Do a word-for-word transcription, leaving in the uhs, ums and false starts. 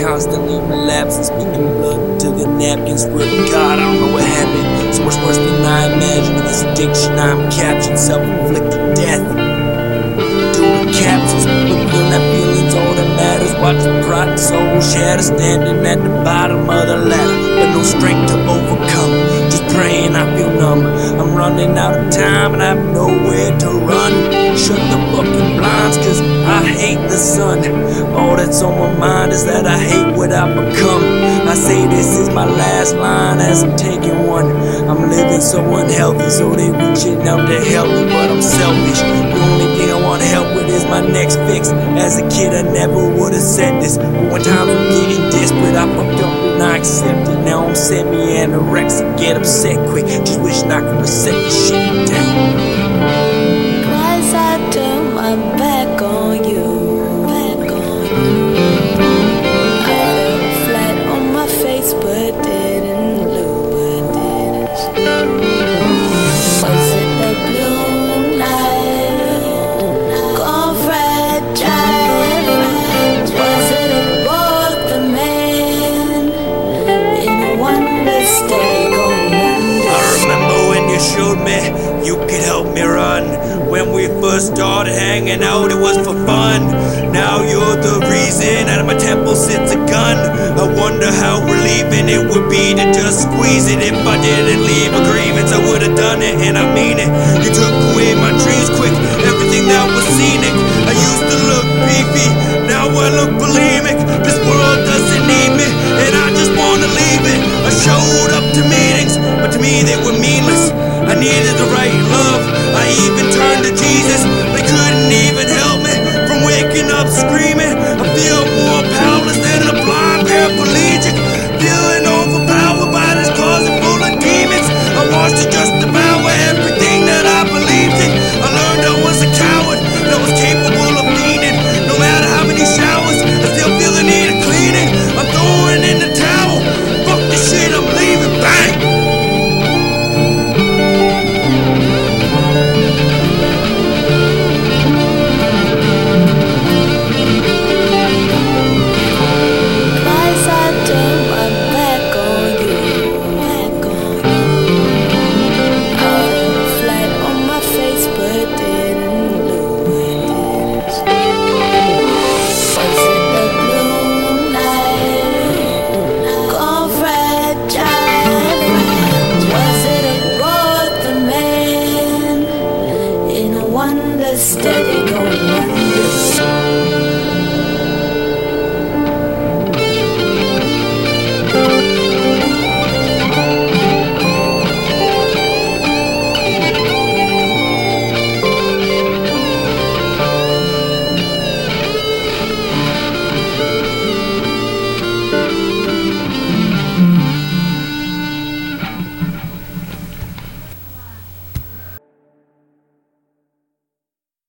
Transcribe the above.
constantly relapsing, spilling blood till the napkins rip. God, I don't know what happened. So much worse than I imagined. This addiction I'm captured, self-inflicted death. Doing capsules, looking at feelings, all that matters. Watch the pride soul shatter, standing at the bottom of the ladder, but no strength to overcome. Just praying, I feel numb. I'm running out of time and I have nowhere to run. Shut the fucking blinds, cause I hate the sun. All that's on my mind is that I hate what I've become. I say this is my last line as I'm taking one. I'm living so unhealthy, so they reaching out to help me, but I'm selfish. The only thing I want help with is my next fix. As a kid I never would've said this, but when times were getting desperate I fucked up and I accepted. Now I'm semi-anorexic, get upset quick, just wish I could set this shit down. You could help me run. When we first started hanging out, it was for fun. Now you're the reason out of my temple sits a gun. I wonder how relieving it would be to just squeeze it. If I didn't leave a grievance, I would've done it, and I mean it. You took away my dreams quick, everything that was scenic. I used to look beefy, now I look believable.